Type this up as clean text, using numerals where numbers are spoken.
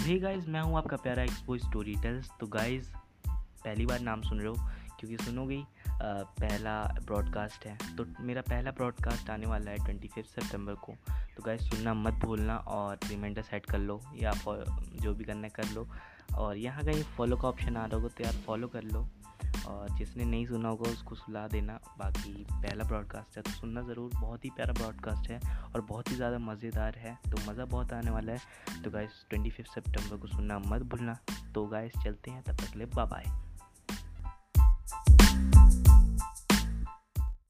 तो hey guys, मैं हूँ आपका प्यारा एक्सपो स्टोरी टेल्स। तो गाइज़, पहली बार नाम सुन रहे हो क्योंकि सुनोगे पहला ब्रॉडकास्ट है। तो मेरा पहला ब्रॉडकास्ट आने वाला है 25 सितंबर को। तो गाइज़ सुनना मत भूलना और रिमाइंडर सेट कर लो या जो भी करना कर लो। और यहाँ कहीं फॉलो का ऑप्शन आ रहा होगा तो यार फॉलो कर लो, और जिसने नहीं सुना होगा उसको सुला देना। बाकी पहला ब्रॉडकास्ट है तो सुनना ज़रूर, बहुत ही प्यारा ब्रॉडकास्ट है और बहुत ही ज़्यादा मज़ेदार है, तो मज़ा बहुत आने वाला है। तो गाइस 25 सितंबर को सुनना मत भूलना। तो गाइस चलते हैं, तब तक ले बाय बाय।